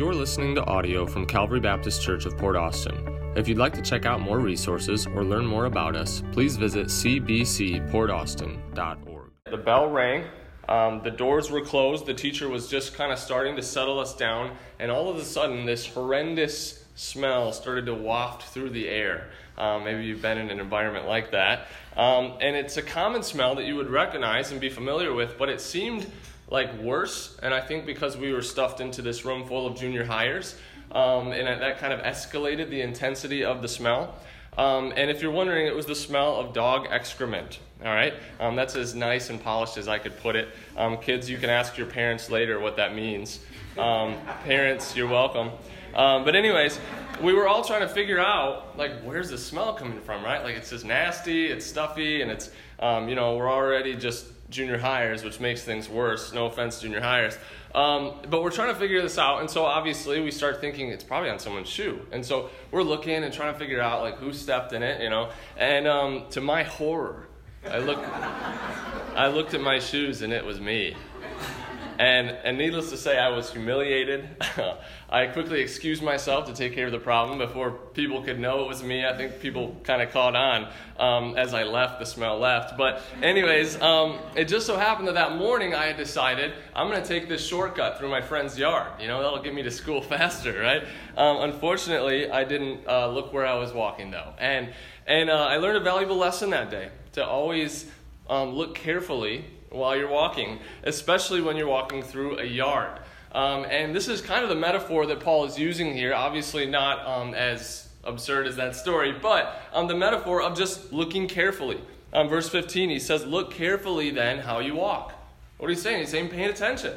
You're listening to audio from Calvary Baptist Church of Port Austin. If you'd like to check out more resources or learn more about us, please visit cbcportaustin.org. The bell rang, the doors were closed, the teacher was just kind of starting to settle us down, and all of a sudden this horrendous smell started to waft through the air. Maybe you've been in an environment like that. And it's a common smell that you would recognize and be familiar with, but it seemed like worse, and I think because we were stuffed into this room full of junior hires, and that kind of escalated the intensity of the smell. And if you're wondering, it was the smell of dog excrement, all right? That's as nice and polished as I could put it. Kids, you can ask your parents later what that means. Parents, you're welcome. But anyways, we were all trying to figure out, like, where's the smell coming from, right? Like, it's just nasty, it's stuffy, and it's, we're already just junior hires, which makes things worse. No offense, junior hires. But we're trying to figure this out, and so obviously we start thinking it's probably on someone's shoe. And so we're looking and trying to figure out, like, who stepped in it, And to my horror, I looked at my shoes, and it was me. And needless to say, I was humiliated. I quickly excused myself to take care of the problem before people could know it was me. I think people kind of caught on as I left, the smell left. But anyways, it just so happened that morning I had decided I'm going to take this shortcut through my friend's yard. That'll get me to school faster, right? Unfortunately, I didn't look where I was walking, though. And I learned a valuable lesson that day, to always look carefully while you're walking, especially when you're walking through a yard. And this is kind of the metaphor that Paul is using here, obviously not as absurd as that story, but the metaphor of just looking carefully. Verse 15, he says, look carefully then how you walk. What are you saying? He's saying paying attention,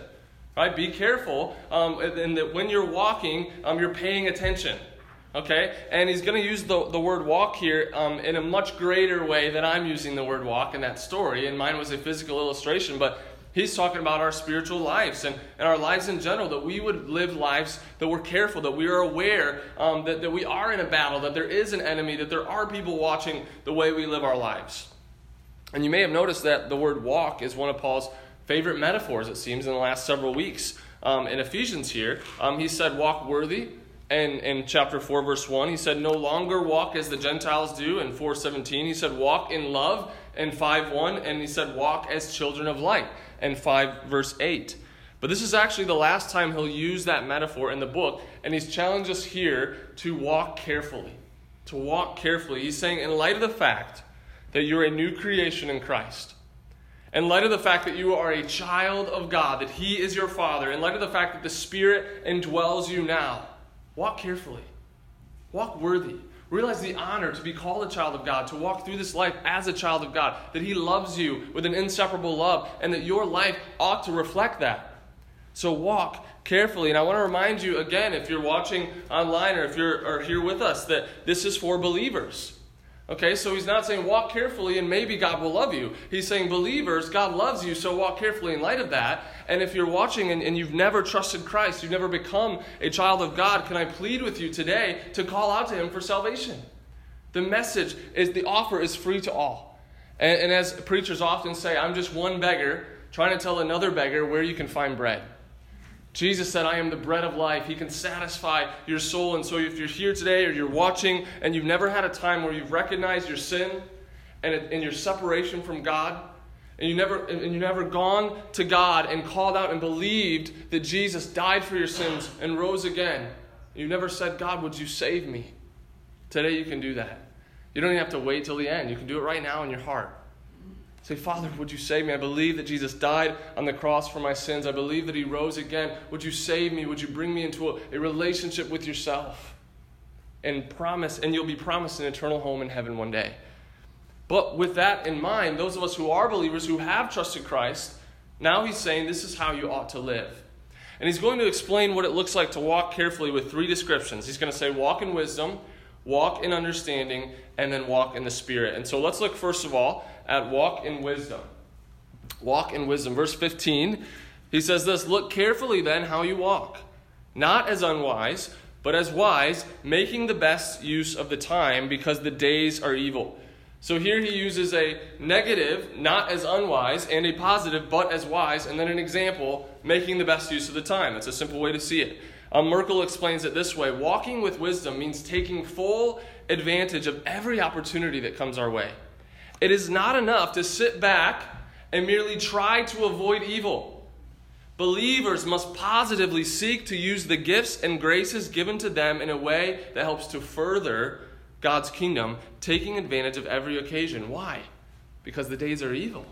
right? Be careful, and that when you're walking, you're paying attention. Okay, and he's going to use the word walk here in a much greater way than I'm using the word walk in that story, and mine was a physical illustration, but he's talking about our spiritual lives and our lives in general, that we would live lives that we're careful, that we are aware that we are in a battle, that there is an enemy, that there are people watching the way we live our lives. And you may have noticed that the word walk is one of Paul's favorite metaphors, it seems, in the last several weeks. In Ephesians here, he said, walk worthy. And in chapter 4, verse 1, he said, no longer walk as the Gentiles do. In 4:17, he said, walk in love. In 5:1, and he said, walk as children of light. In 5, verse 8. But this is actually the last time he'll use that metaphor in the book. And he's challenged us here to walk carefully. To walk carefully. He's saying, in light of the fact that you're a new creation in Christ, in light of the fact that you are a child of God, that he is your father, in light of the fact that the Spirit indwells you now, walk carefully. Walk worthy. Realize the honor to be called a child of God, to walk through this life as a child of God, that he loves you with an inseparable love, and that your life ought to reflect that. So walk carefully. And I want to remind you again, if you're watching online or if you're here with us, that this is for believers. Okay, so he's not saying walk carefully and maybe God will love you. He's saying believers, God loves you, so walk carefully in light of that. And if you're watching and you've never trusted Christ, you've never become a child of God, can I plead with you today to call out to him for salvation? The message is, the offer is free to all. And as preachers often say, I'm just one beggar trying to tell another beggar where you can find bread. Jesus said, I am the bread of life. He can satisfy your soul. And so if you're here today or you're watching and you've never had a time where you've recognized your sin and your separation from God, and you never gone to God and called out and believed that Jesus died for your sins and rose again, you never said, God, would you save me? Today you can do that. You don't even have to wait till the end. You can do it right now in your heart. Say, Father, would you save me? I believe that Jesus died on the cross for my sins. I believe that he rose again. Would you save me? Would you bring me into a relationship with yourself? And you'll be promised an eternal home in heaven one day. But with that in mind, those of us who are believers, who have trusted Christ, now he's saying this is how you ought to live. And he's going to explain what it looks like to walk carefully with three descriptions. He's going to say, walk in wisdom, walk in understanding, and then walk in the Spirit. And so let's look first of all at walk in wisdom. Walk in wisdom. Verse 15, he says this, look carefully then how you walk, not as unwise, but as wise, making the best use of the time, because the days are evil. So here he uses a negative, not as unwise, and a positive, but as wise, and then an example, making the best use of the time. That's a simple way to see it. Merkel explains it this way: walking with wisdom means taking full advantage of every opportunity that comes our way. It is not enough to sit back and merely try to avoid evil. Believers must positively seek to use the gifts and graces given to them in a way that helps to further God's kingdom, taking advantage of every occasion. Why? Because the days are evil.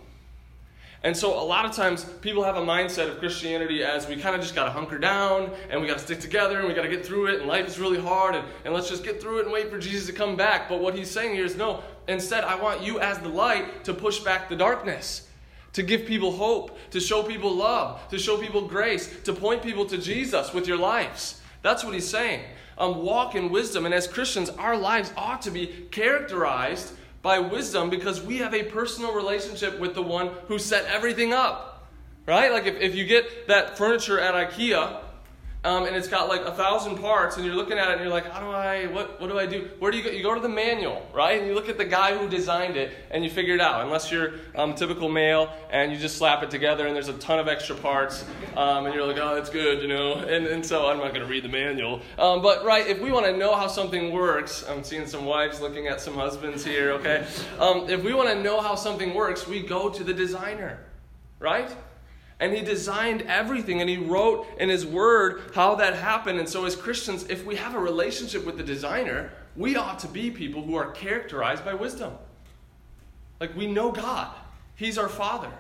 And so a lot of times people have a mindset of Christianity as we kind of just got to hunker down and we got to stick together and we got to get through it and life is really hard and let's just get through it and wait for Jesus to come back. But what he's saying here is no, instead I want you as the light to push back the darkness, to give people hope, to show people love, to show people grace, to point people to Jesus with your lives. That's what he's saying. Walk in wisdom. And as Christians, our lives ought to be characterized by wisdom because we have a personal relationship with the one who set everything up, right? Like if you get that furniture at IKEA and it's got like 1,000 parts and you're looking at it and you're like, what do I do? Where do you go? You go to the manual, right? And you look at the guy who designed it and you figure it out, unless you're typical male and you just slap it together and there's a ton of extra parts and you're like, oh, that's good, you know? And so I'm not going to read the manual. But right, if we want to know how something works, I'm seeing some wives looking at some husbands here, okay? If we want to know how something works, we go to the designer, right? And he designed everything, and he wrote in his word how that happened. And so as Christians, if we have a relationship with the designer, we ought to be people who are characterized by wisdom. Like we know God. He's our Father.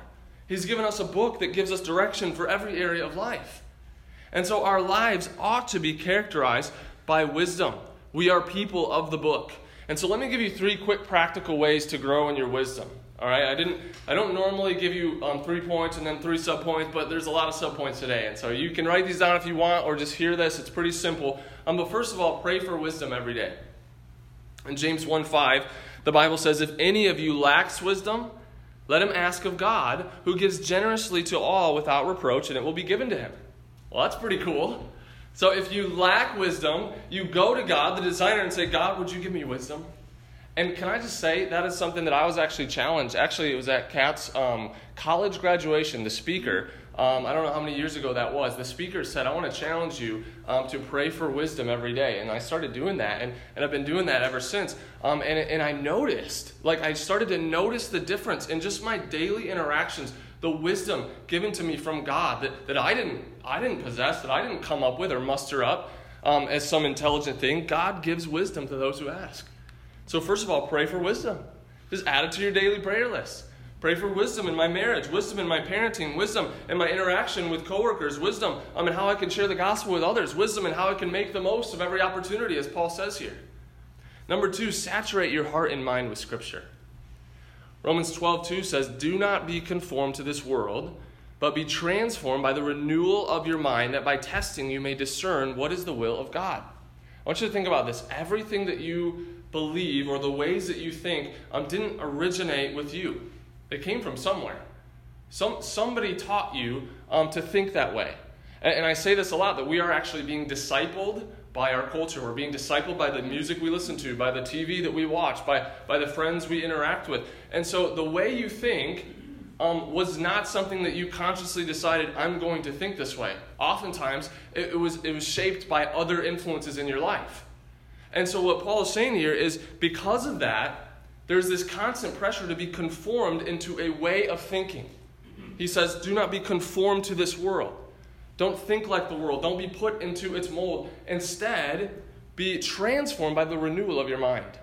He's given us a book that gives us direction for every area of life. And so our lives ought to be characterized by wisdom. We are people of the book. And so let me give you 3 quick practical ways to grow in your wisdom. All right, I don't normally give you 3 points and then 3 subpoints, but there's a lot of subpoints today, and so you can write these down if you want, or just hear this. It's pretty simple. But first of all, pray for wisdom every day. In James 1:5, the Bible says, "If any of you lacks wisdom, let him ask of God, who gives generously to all without reproach, and it will be given to him." Well, that's pretty cool. So if you lack wisdom, you go to God, the designer, and say, "God, would you give me wisdom?" And can I just say, that is something that I was actually challenged. Actually, it was at Kat's college graduation. The speaker, I don't know how many years ago that was, the speaker said, "I want to challenge you to pray for wisdom every day." And I started doing that, and I've been doing that ever since. And I noticed, like I started to notice the difference in just my daily interactions, the wisdom given to me from God that I didn't possess, that I didn't come up with or muster up as some intelligent thing. God gives wisdom to those who ask. So first of all, pray for wisdom. Just add it to your daily prayer list. Pray for wisdom in my marriage, wisdom in my parenting, wisdom in my interaction with coworkers, wisdom in how I can share the gospel with others, wisdom in how I can make the most of every opportunity, as Paul says here. Number 2, saturate your heart and mind with Scripture. Romans 12:2 says, "Do not be conformed to this world, but be transformed by the renewal of your mind, that by testing you may discern what is the will of God." I want you to think about this. Everything that you believe, or the ways that you think, didn't originate with you. They came from somewhere. Somebody taught you to think that way. And I say this a lot, that we are actually being discipled by our culture. We're being discipled by the music we listen to, by the TV that we watch, by the friends we interact with. And so the way you think was not something that you consciously decided, "I'm going to think this way." Oftentimes, it was shaped by other influences in your life. And so what Paul is saying here is, because of that, there's this constant pressure to be conformed into a way of thinking. He says, do not be conformed to this world. Don't think like the world. Don't be put into its mold. Instead, be transformed by the renewal of your mind.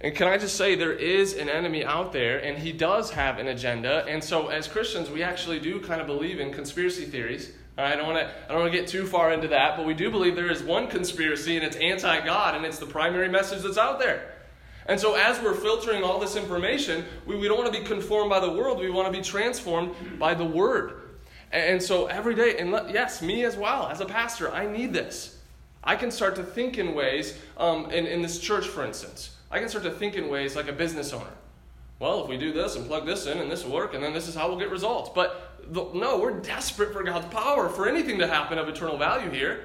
And can I just say, there is an enemy out there, and he does have an agenda. And so as Christians, we actually do kind of believe in conspiracy theories. I don't want to get too far into that, but we do believe there is one conspiracy, and it's anti-God, and it's the primary message that's out there. And so as we're filtering all this information, we don't want to be conformed by the world. We want to be transformed by the Word. And so every day, and yes, me as well, as a pastor, I need this. I can start to think in ways, in this church, for instance. I can start to think in ways like a business owner. Well, if we do this and plug this in, and this will work, and then this is how we'll get results. But no, we're desperate for God's power, for anything to happen of eternal value here,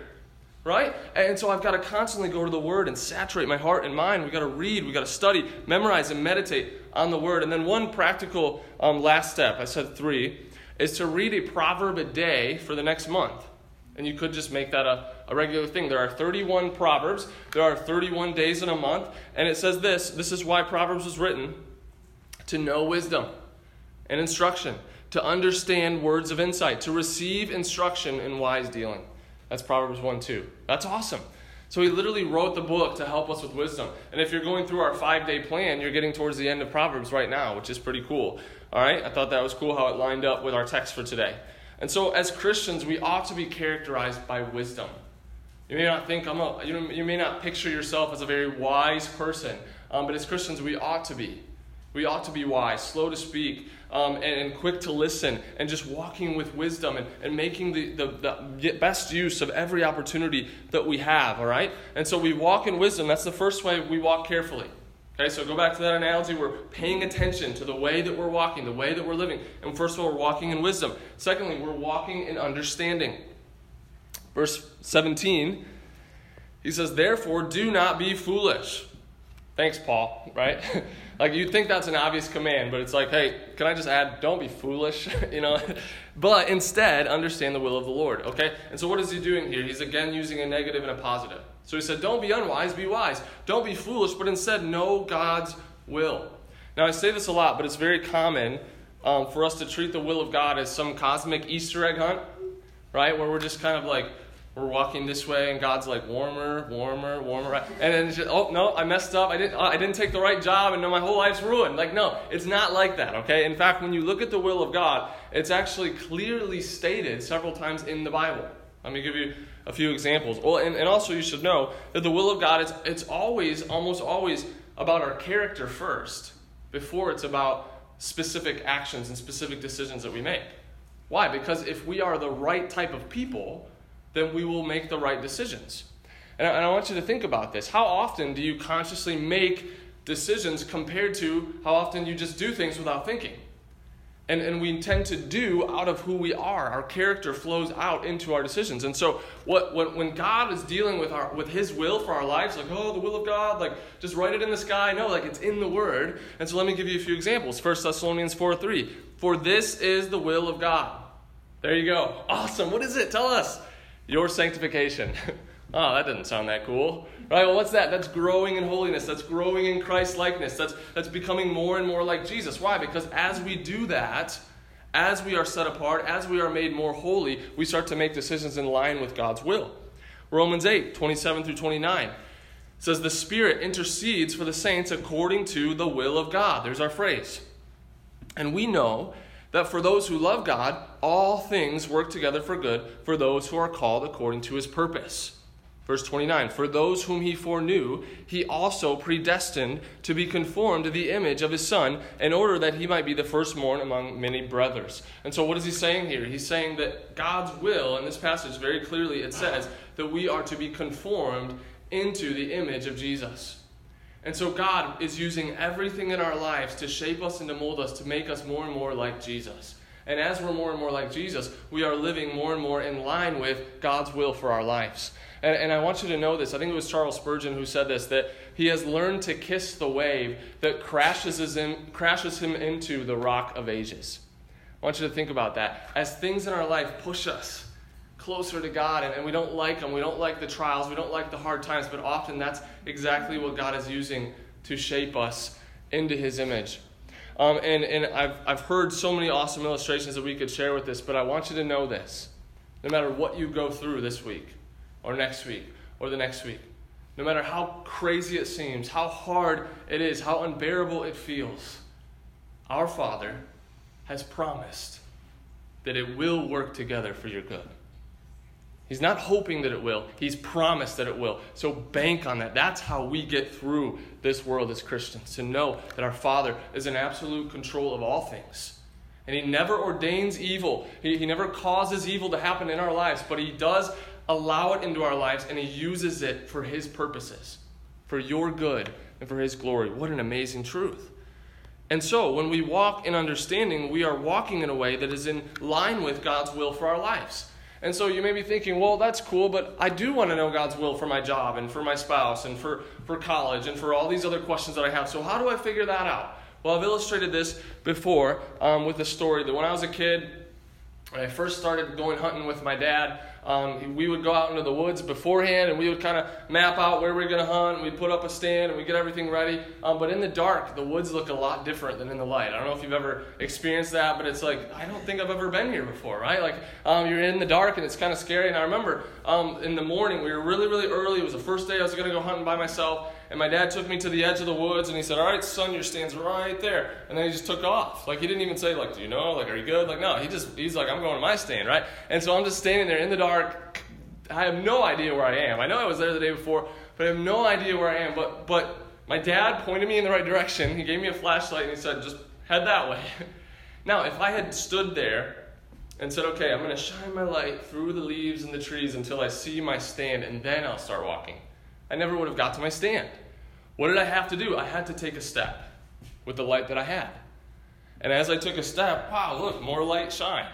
right? And so I've got to constantly go to the Word and saturate my heart and mind. We've got to read, we've got to study, memorize, and meditate on the Word. And then one practical last step, I said 3, is to read a proverb a day for the next month. And you could just make that a regular thing. There are 31 Proverbs. There are 31 days in a month. And it says this. This is why Proverbs was written. To know wisdom and instruction. To understand words of insight. To receive instruction in wise dealing. That's Proverbs 1:2. That's awesome. So he literally wrote the book to help us with wisdom. And if you're going through our 5-day plan, you're getting towards the end of Proverbs right now, which is pretty cool. All right? I thought that was cool how it lined up with our text for today. And so as Christians, we ought to be characterized by wisdom. You may not think you may not picture yourself as a very wise person, but as Christians, we ought to be. We ought to be wise, slow to speak, and quick to listen, and just walking with wisdom and making the best use of every opportunity that we have, all right? And so we walk in wisdom. That's the first way we walk carefully. Okay, so go back to that analogy. We're paying attention to the way that we're walking, the way that we're living. And first of all, we're walking in wisdom. Secondly, we're walking in understanding. Verse 17, he says, therefore, do not be foolish. Thanks, Paul, right? Like, you'd think that's an obvious command, but it's like, hey, can I just add, don't be foolish, you know? But instead, understand the will of the Lord, okay? And so what is he doing here? He's again using a negative and a positive. So he said, don't be unwise, be wise. Don't be foolish, but instead know God's will. Now, I say this a lot, but it's very common for us to treat the will of God as some cosmic Easter egg hunt, right? Where we're just kind of like, we're walking this way, and God's like, warmer, warmer, warmer. Right? And then, just, oh, no, I messed up. I didn't take the right job, and now my whole life's ruined. Like, no, it's not like that, okay? In fact, when you look at the will of God, it's actually clearly stated several times in the Bible. Let me give you a few examples. Well, and also you should know that the will of God, it's always, almost always, about our character first, before it's about specific actions and specific decisions that we make. Why? Because if we are the right type of people, then we will make the right decisions. And I want you to think about this. How often do you consciously make decisions compared to how often you just do things without thinking? And we tend to do out of who we are. Our character flows out into our decisions. And so when God is dealing with his will for our lives, like, oh, the will of God, like, just write it in the sky. No, like, it's in the Word. And so let me give you a few examples. 1 Thessalonians 4:3. For this is the will of God. There you go. Awesome. What is it? Tell us. Your sanctification. Oh, that doesn't sound that cool. Right? Well, what's that? That's growing in holiness. That's growing in Christ-likeness. That's becoming more and more like Jesus. Why? Because as we do that, as we are set apart, as we are made more holy, we start to make decisions in line with God's will. Romans 8:27-29 says, the Spirit intercedes for the saints according to the will of God. There's our phrase. And we know that for those who love God, all things work together for good for those who are called according to his purpose. Verse 29, for those whom he foreknew, he also predestined to be conformed to the image of his Son in order that he might be the firstborn among many brothers. And so what is he saying here? He's saying that God's will, in this passage very clearly it says, that we are to be conformed into the image of Jesus. And so God is using everything in our lives to shape us and to mold us, to make us more and more like Jesus. And as we're more and more like Jesus, we are living more and more in line with God's will for our lives. And I want you to know this. I think it was Charles Spurgeon who said this, that he has learned to kiss the wave that crashes him into the rock of ages. I want you to think about that. As things in our life push us closer to God, and we don't like them, we don't like the trials, we don't like the hard times, but often that's exactly what God is using to shape us into his image. And I've heard so many awesome illustrations that we could share with this, but I want you to know this. No matter what you go through this week, or next week, or the next week, no matter how crazy it seems, how hard it is, how unbearable it feels, our Father has promised that it will work together for your good. He's not hoping that it will. He's promised that it will. So bank on that. That's how we get through this world as Christians, to know that our Father is in absolute control of all things. And he never ordains evil. He never causes evil to happen in our lives, but he does allow it into our lives, and he uses it for his purposes, for your good and for his glory. What an amazing truth. And so when we walk in understanding, we are walking in a way that is in line with God's will for our lives. And so you may be thinking, well, that's cool, but I do want to know God's will for my job and for my spouse and for college and for all these other questions that I have. So how do I figure that out? Well, I've illustrated this before with a story that when I was a kid, when I first started going hunting with my dad, We would go out into the woods beforehand, and we would kind of map out where we were going to hunt, and we'd put up a stand, and we'd get everything ready. But in the dark, the woods look a lot different than in the light. I don't know if you've ever experienced that, but it's like, I don't think I've ever been here before, right? Like, you're in the dark, and it's kind of scary. And I remember in the morning, we were really, really early. It was the first day I was going to go hunting by myself, and my dad took me to the edge of the woods, and he said, "All right, son, your stand's right there." And then he just took off. Like, he didn't even say, like, "Do you know? Like, are you good?" Like, no, he's like, "I'm going to my stand," right? And so I'm just standing there in the dark. I have no idea where I am. I know I was there the day before, but I have no idea where I am. But my dad pointed me in the right direction. He gave me a flashlight, and he said, "Just head that way." Now, if I had stood there and said, "Okay, I'm going to shine my light through the leaves and the trees until I see my stand, and then I'll start walking," I never would have got to my stand. What did I have to do? I had to take a step with the light that I had. And as I took a step, wow, look, more light shined.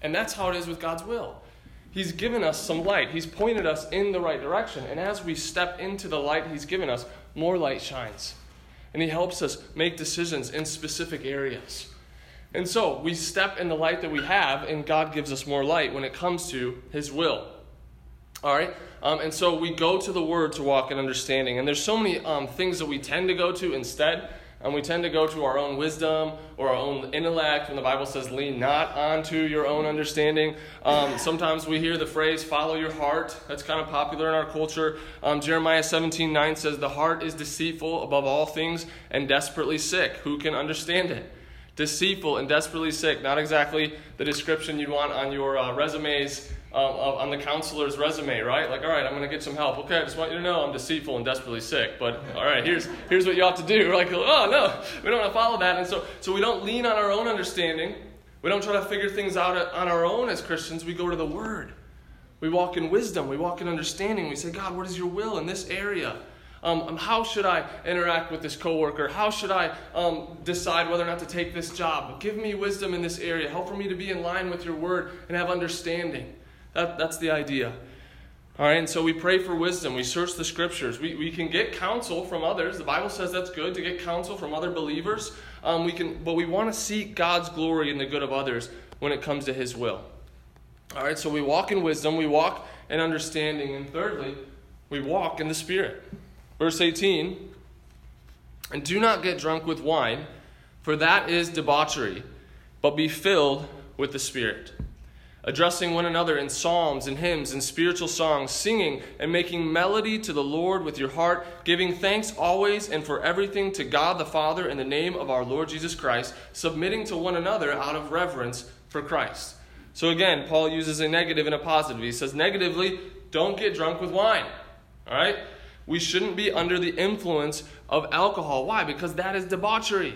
And that's how it is with God's will. He's given us some light. He's pointed us in the right direction. And as we step into the light he's given us, more light shines. And he helps us make decisions in specific areas. And so we step in the light that we have, and God gives us more light when it comes to his will. All right? And so we go to the Word to walk in understanding. And there's so many things that we tend to go to instead. We tend to go to our own wisdom or our own intellect when the Bible says, "Lean not onto your own understanding." Sometimes we hear the phrase, "follow your heart." That's kind of popular in our culture. Jeremiah 17:9 says, "The heart is deceitful above all things and desperately sick. Who can understand it?" Deceitful and desperately sick. Not exactly the description you'd want on your resumes. On the counselor's resume, right? Like, all right, I'm going to get some help. Okay, I just want you to know I'm deceitful and desperately sick. But, all right, here's what you ought to do. We're like, oh, no, we don't want to follow that. And so we don't lean on our own understanding. We don't try to figure things out on our own as Christians. We go to the Word. We walk in wisdom. We walk in understanding. We say, "God, what is your will in this area? How should I interact with this coworker? How should I decide whether or not to take this job? Give me wisdom in this area. Help for me to be in line with your Word and have understanding." That's the idea. All right, and so we pray for wisdom. We search the Scriptures. We can get counsel from others. The Bible says that's good to get counsel from other believers. But we want to seek God's glory and the good of others when it comes to his will. All right, so we walk in wisdom. We walk in understanding. And thirdly, we walk in the Spirit. Verse 18, "And do not get drunk with wine, for that is debauchery, but be filled with the Spirit, addressing one another in psalms and hymns and spiritual songs, singing and making melody to the Lord with your heart, giving thanks always and for everything to God the Father in the name of our Lord Jesus Christ, submitting to one another out of reverence for Christ." So again, Paul uses a negative and a positive. He says, negatively, don't get drunk with wine. All right? We shouldn't be under the influence of alcohol. Why? Because that is debauchery.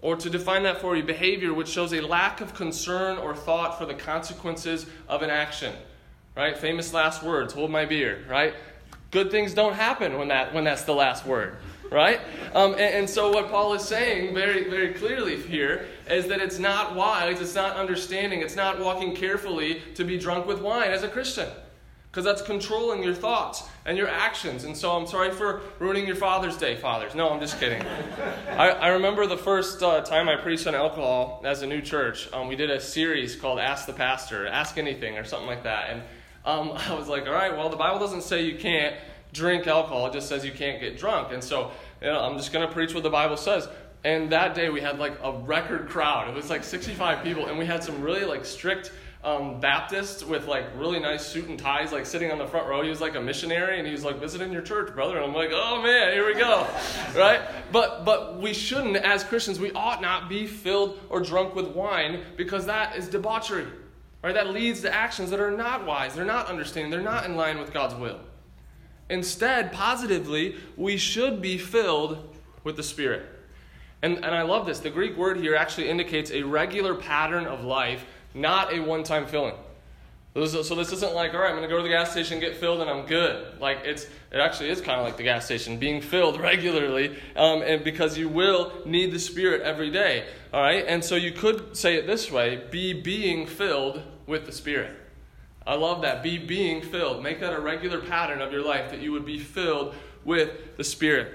Or to define that for you, behavior which shows a lack of concern or thought for the consequences of an action, right? Famous last words, "hold my beer," right? Good things don't happen when that's the last word, right? And so what Paul is saying very, very clearly here is that it's not wise, it's not understanding, it's not walking carefully to be drunk with wine as a Christian. Because that's controlling your thoughts and your actions. And so I'm sorry for ruining your Father's Day, fathers. No, I'm just kidding. I remember the first time I preached on alcohol as a new church. We did a series called Ask the Pastor, Ask Anything, or something like that. And I was like, all right, well, the Bible doesn't say you can't drink alcohol. It just says you can't get drunk. And so I'm just going to preach what the Bible says. And that day we had like a record crowd. It was like 65 people. And we had some really like strict Baptist with like really nice suit and ties, like sitting on the front row. He was like a missionary, and he was like, "visiting your church, brother." And I'm like, oh man, here we go, right? But we shouldn't, as Christians, we ought not be filled or drunk with wine, because that is debauchery, right? That leads to actions that are not wise, they're not understanding, they're not in line with God's will. Instead, positively, we should be filled with the Spirit. And I love this. The Greek word here actually indicates a regular pattern of life, not a one-time filling. So this isn't like, all right, I'm going to go to the gas station, get filled, and I'm good. Like it actually is kind of like the gas station, being filled regularly, and because you will need the Spirit every day. All right, and so you could say it this way: be being filled with the Spirit. I love that. Be being filled. Make that a regular pattern of your life, that you would be filled with the Spirit.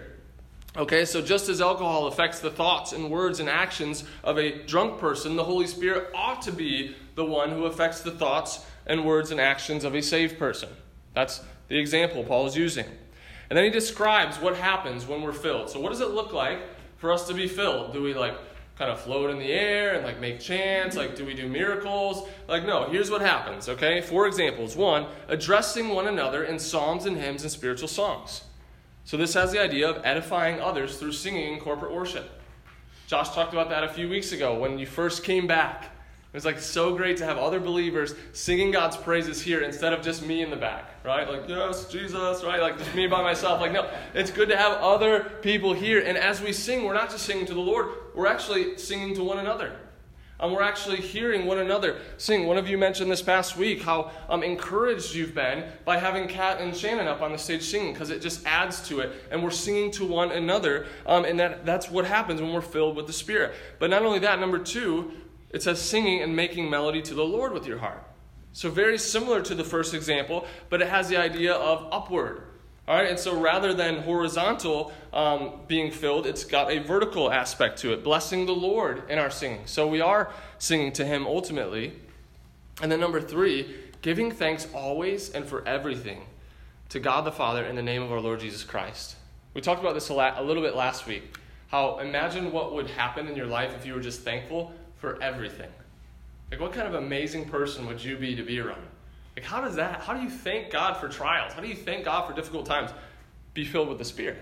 Okay, so just as alcohol affects the thoughts and words and actions of a drunk person, the Holy Spirit ought to be the one who affects the thoughts and words and actions of a saved person. That's the example Paul is using. And then he describes what happens when we're filled. So what does it look like for us to be filled? Do we kind of float in the air and make chants? Do we do miracles? No, here's what happens, okay? 4 examples. 1, addressing one another in psalms and hymns and spiritual songs. So this has the idea of edifying others through singing and corporate worship. Josh talked about that a few weeks ago when you first came back. It was so great to have other believers singing God's praises here instead of just me in the back, right? Yes, Jesus, right? Just me by myself. No, it's good to have other people here. And as we sing, we're not just singing to the Lord. We're actually singing to one another. And we're actually hearing one another sing. One of you mentioned this past week how encouraged you've been by having Kat and Shannon up on the stage singing, because it just adds to it. And we're singing to one another. And that's what happens when we're filled with the Spirit. But not only that, number 2, it says singing and making melody to the Lord with your heart. So very similar to the first example, but it has the idea of upward. All right, and so rather than horizontal being filled, it's got a vertical aspect to it, blessing the Lord in our singing. So we are singing to Him ultimately. And then number 3, giving thanks always and for everything to God the Father in the name of our Lord Jesus Christ. We talked about this a little bit last week, how imagine what would happen in your life if you were just thankful for everything. What kind of amazing person would you be to be around? How do you thank God for trials? How do you thank God for difficult times? Be filled with the Spirit.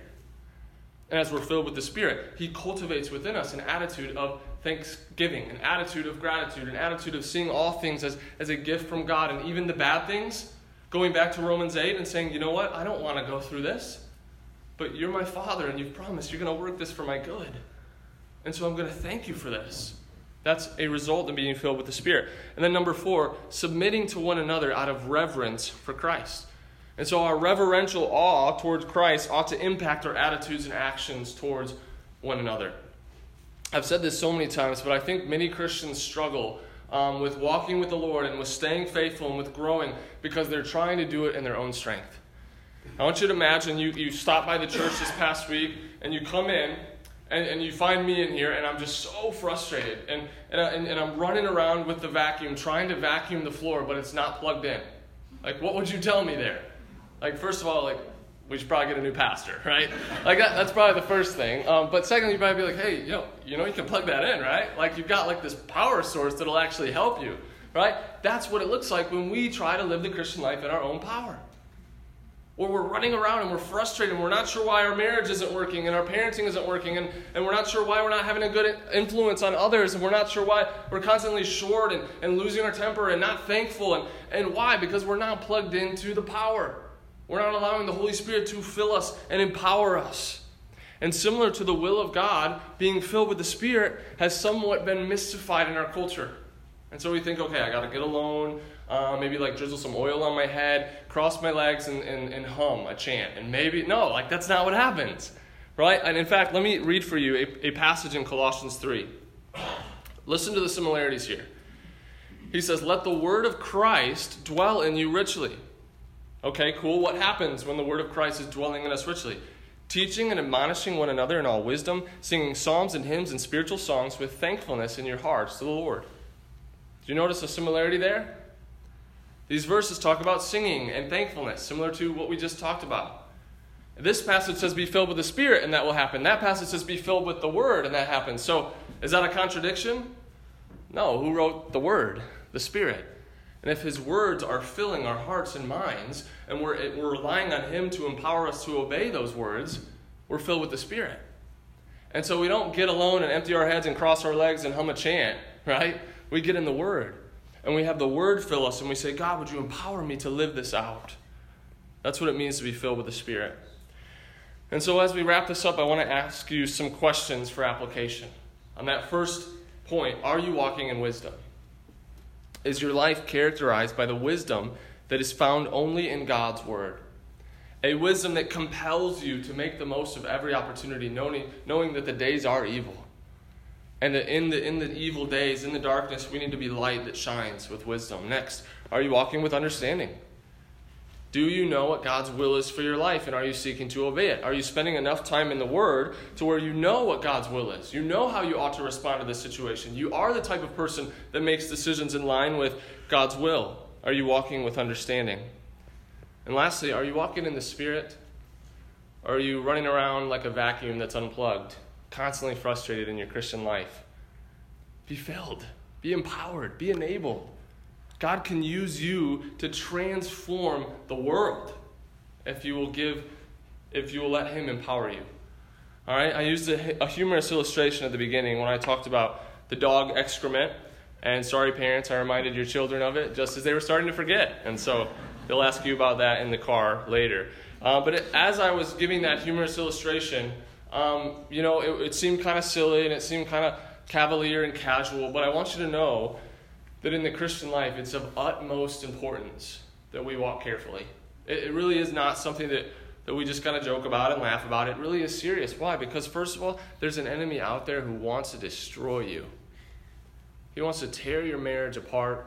And as we're filled with the Spirit, He cultivates within us an attitude of thanksgiving, an attitude of gratitude, an attitude of seeing all things as a gift from God, and even the bad things, going back to Romans 8 and saying, you know what, I don't want to go through this, but you're my Father and you've promised you're going to work this for my good. And so I'm going to thank you for this. That's a result of being filled with the Spirit. And then number 4, submitting to one another out of reverence for Christ. And so our reverential awe towards Christ ought to impact our attitudes and actions towards one another. I've said this so many times, but I think many Christians struggle with walking with the Lord and with staying faithful and with growing because they're trying to do it in their own strength. I want you to imagine you stopped by the church this past week and you come in, and you find me in here, and I'm just so frustrated. And I'm running around with the vacuum, trying to vacuum the floor, but it's not plugged in. What would you tell me there? First of all, we should probably get a new pastor, right? That's probably the first thing. But secondly, you might be hey, you know you can plug that in, right? You've got, this power source that'll actually help you, right? That's what it looks like when we try to live the Christian life in our own power. Or we're running around and we're frustrated and we're not sure why our marriage isn't working and our parenting isn't working and we're not sure why we're not having a good influence on others and we're not sure why we're constantly short and losing our temper and not thankful. And why? Because we're not plugged into the power. We're not allowing the Holy Spirit to fill us and empower us. And similar to the will of God, being filled with the Spirit has somewhat been mystified in our culture. And so we think, okay, I got to get alone, maybe drizzle some oil on my head, cross my legs, and hum a chant. And maybe, no, that's not what happens, right? And in fact, let me read for you a passage in Colossians 3. Listen to the similarities here. He says, let the word of Christ dwell in you richly. Okay, cool. What happens when the word of Christ is dwelling in us richly? Teaching and admonishing one another in all wisdom, singing psalms and hymns and spiritual songs with thankfulness in your hearts to the Lord. Do you notice a similarity there? These verses talk about singing and thankfulness, similar to what we just talked about. This passage says be filled with the Spirit, and that will happen. That passage says be filled with the Word, and that happens. So is that a contradiction? No. Who wrote the Word? The Spirit. And if His words are filling our hearts and minds, and we're relying on Him to empower us to obey those words, we're filled with the Spirit. And so we don't get alone and empty our heads and cross our legs and hum a chant, right? We get in the Word. And we have the Word fill us, and we say, God, would you empower me to live this out? That's what it means to be filled with the Spirit. And so as we wrap this up, I want to ask you some questions for application. On that first point, are you walking in wisdom? Is your life characterized by the wisdom that is found only in God's Word? A wisdom that compels you to make the most of every opportunity, knowing that the days are evil. And in the evil days, in the darkness, we need to be light that shines with wisdom. Next, are you walking with understanding? Do you know what God's will is for your life, and are you seeking to obey it? Are you spending enough time in the Word to where you know what God's will is? You know how you ought to respond to this situation. You are the type of person that makes decisions in line with God's will. Are you walking with understanding? And lastly, are you walking in the Spirit? Or are you running around like a vacuum that's unplugged, constantly frustrated in your Christian life? Be filled. Be empowered. Be enabled. God can use you to transform the world if you will let Him empower you. All right? I used a humorous illustration at the beginning when I talked about the dog excrement. And sorry, parents, I reminded your children of it just as they were starting to forget. And so they'll ask you about that in the car later. As I was giving that humorous illustration, it seemed kind of silly and it seemed kind of cavalier and casual. But I want you to know that in the Christian life, it's of utmost importance that we walk carefully. It really is not something that we just kind of joke about and laugh about. It really is serious. Why? Because first of all, there's an enemy out there who wants to destroy you. He wants to tear your marriage apart.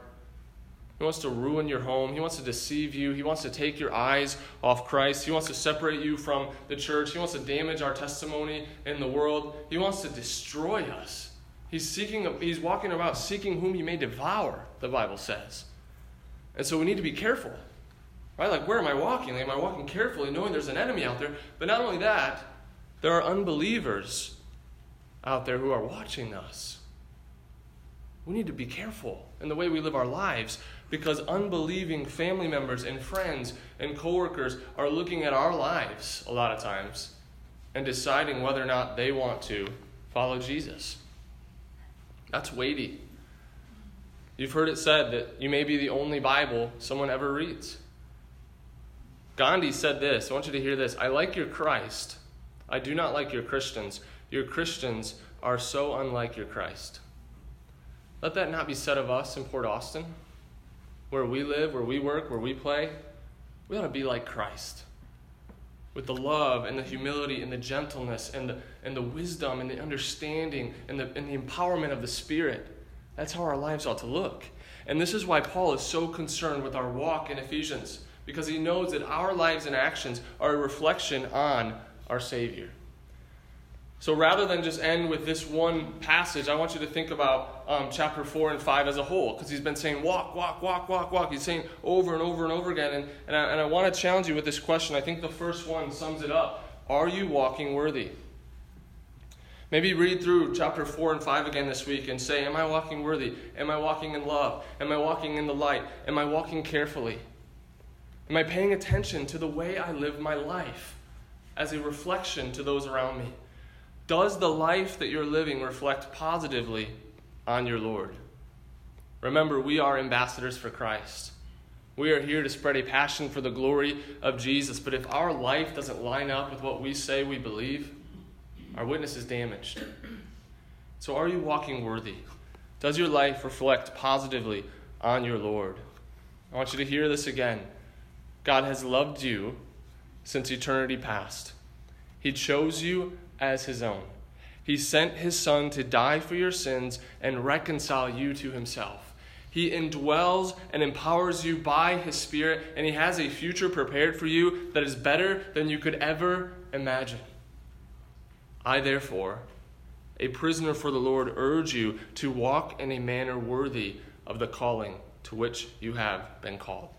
He wants to ruin your home. He wants to deceive you. He wants to take your eyes off Christ. He wants to separate you from the church. He wants to damage our testimony in the world. He wants to destroy us. He's walking about seeking whom he may devour, the Bible says. And so we need to be careful. Right? Like, where am I walking? Like, am I walking carefully knowing there's an enemy out there? But not only that, there are unbelievers out there who are watching us. We need to be careful in the way we live our lives because unbelieving family members and friends and coworkers are looking at our lives a lot of times and deciding whether or not they want to follow Jesus. That's weighty. You've heard it said that you may be the only Bible someone ever reads. Gandhi said this. I want you to hear this. I like your Christ. I do not like your Christians. Your Christians are so unlike your Christ. Let that not be said of us in Port Austin. Where we live, where we work, where we play, we ought to be like Christ. With the love and the humility and the gentleness and the wisdom and the understanding and the empowerment of the Spirit. That's how our lives ought to look. And this is why Paul is so concerned with our walk in Ephesians, because he knows that our lives and actions are a reflection on our Savior. So rather than just end with this one passage, I want you to think about chapter 4 and 5 as a whole, because he's been saying walk, walk, walk, walk, walk. He's saying over and over and over again, and I want to challenge you with this question. I think the first one sums it up. Are you walking worthy? Maybe read through chapter 4 and 5 again this week and say, am I walking worthy? Am I walking in love? Am I walking in the light? Am I walking carefully? Am I paying attention to the way I live my life as a reflection to those around me? Does the life that you're living reflect positively on your Lord? Remember, we are ambassadors for Christ. We are here to spread a passion for the glory of Jesus. But if our life doesn't line up with what we say we believe, our witness is damaged. So are you walking worthy? Does your life reflect positively on your Lord? I want you to hear this again. God has loved you since eternity past. He chose you as His own. He sent His Son to die for your sins and reconcile you to Himself. He indwells and empowers you by His Spirit, and He has a future prepared for you that is better than you could ever imagine. I, therefore, a prisoner for the Lord, urge you to walk in a manner worthy of the calling to which you have been called.